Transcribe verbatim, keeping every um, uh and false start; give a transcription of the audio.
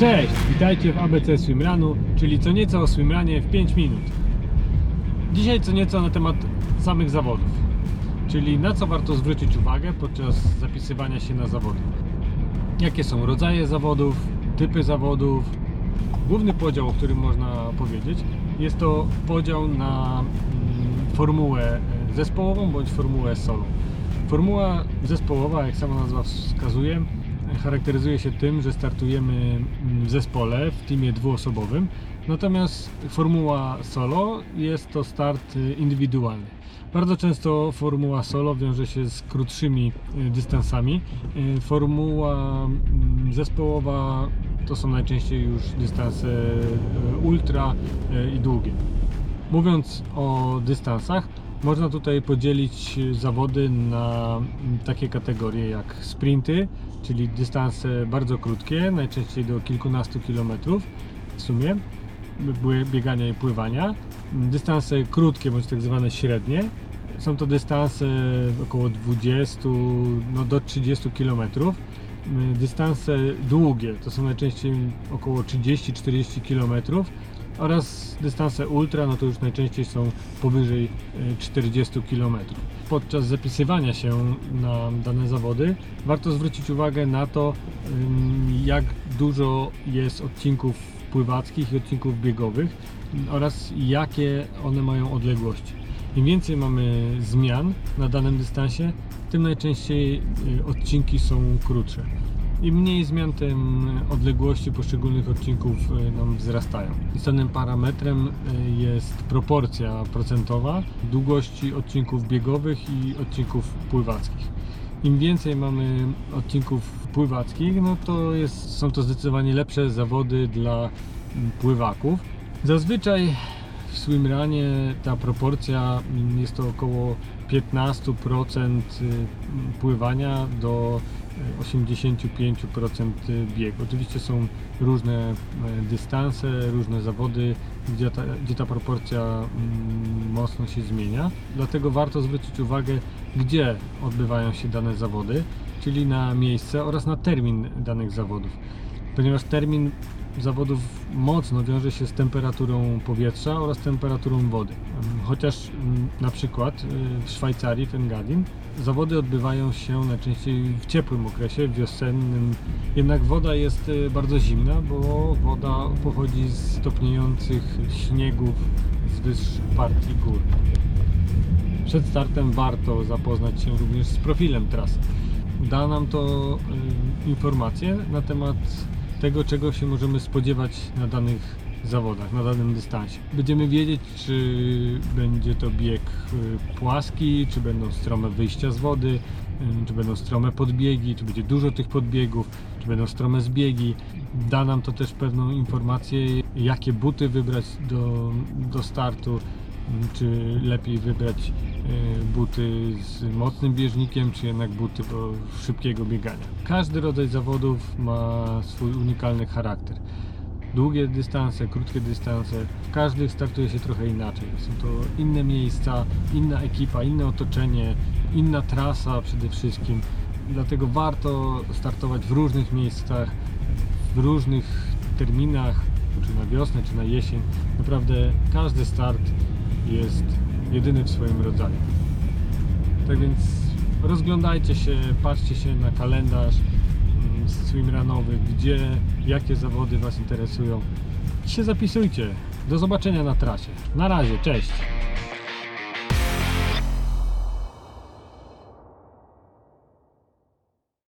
Cześć, witajcie w A B C Swimrunu, czyli co nieco o swimrunie w pięć minut. Dzisiaj co nieco na temat samych zawodów, czyli na co warto zwrócić uwagę podczas zapisywania się na zawody. Jakie są rodzaje zawodów, typy zawodów. Główny podział, o którym można powiedzieć, jest to podział na formułę zespołową bądź formułę solo. Formuła zespołowa, jak sama nazwa wskazuje, charakteryzuje się tym, że startujemy w zespole, w teamie dwuosobowym, natomiast formuła solo jest to start indywidualny. Bardzo często formuła solo wiąże się z krótszymi dystansami. Formuła zespołowa to są najczęściej już dystanse ultra i długie. Mówiąc o dystansach, można tutaj podzielić zawody na takie kategorie jak sprinty, czyli dystanse bardzo krótkie, najczęściej do kilkunastu kilometrów w sumie, biegania i pływania. Dystanse krótkie bądź tak zwane średnie, są to dystanse około dwudziestu, no do trzydziestu kilometrów. Dystanse długie to są najczęściej około trzydziestu do czterdziestu kilometrów. Oraz dystanse ultra, no to już najczęściej są powyżej czterdziestu kilometrów. Podczas zapisywania się na dane zawody warto zwrócić uwagę na to, jak dużo jest odcinków pływackich i odcinków biegowych oraz jakie one mają odległości. Im więcej mamy zmian na danym dystansie, tym najczęściej odcinki są krótsze. Im mniej zmian, tym odległości poszczególnych odcinków nam wzrastają. Istotnym parametrem jest proporcja procentowa długości odcinków biegowych i odcinków pływackich. Im więcej mamy odcinków pływackich, no to jest, są to zdecydowanie lepsze zawody dla pływaków. Zazwyczaj w swimrunie ta proporcja jest to około piętnaście procent pływania do osiemdziesiąt pięć procent biegu. Oczywiście są różne dystanse, różne zawody, gdzie ta, gdzie ta proporcja mocno się zmienia. Dlatego warto zwrócić uwagę, gdzie odbywają się dane zawody, czyli na miejsce oraz na termin danych zawodów. Ponieważ termin zawodów mocno wiąże się z temperaturą powietrza oraz temperaturą wody. Chociaż na przykład w Szwajcarii, w Engadin, zawody odbywają się najczęściej w ciepłym okresie, wiosennym. Jednak woda jest bardzo zimna, bo woda pochodzi z topniejących śniegów z wyższych partii gór. Przed startem warto zapoznać się również z profilem trasy. Da nam to informacje na temat tego, czego się możemy spodziewać na danych zawodach, na danym dystansie. Będziemy wiedzieć, czy będzie to bieg płaski, czy będą strome wyjścia z wody, czy będą strome podbiegi, czy będzie dużo tych podbiegów, czy będą strome zbiegi. Da nam to też pewną informację, jakie buty wybrać do, do startu, czy lepiej wybrać buty z mocnym bieżnikiem, czy jednak buty do szybkiego biegania. Każdy rodzaj zawodów ma swój unikalny charakter. Długie dystanse, krótkie dystanse, w każdych startuje się trochę inaczej. Są to inne miejsca, inna ekipa, inne otoczenie, inna trasa przede wszystkim. Dlatego warto startować w różnych miejscach, w różnych terminach, czy na wiosnę, czy na jesień. Naprawdę każdy start jest jedyny w swoim rodzaju. Tak więc rozglądajcie się, patrzcie się na kalendarz swimrunowy, gdzie, jakie zawody Was interesują i się zapisujcie. Do zobaczenia na trasie. Na razie, cześć!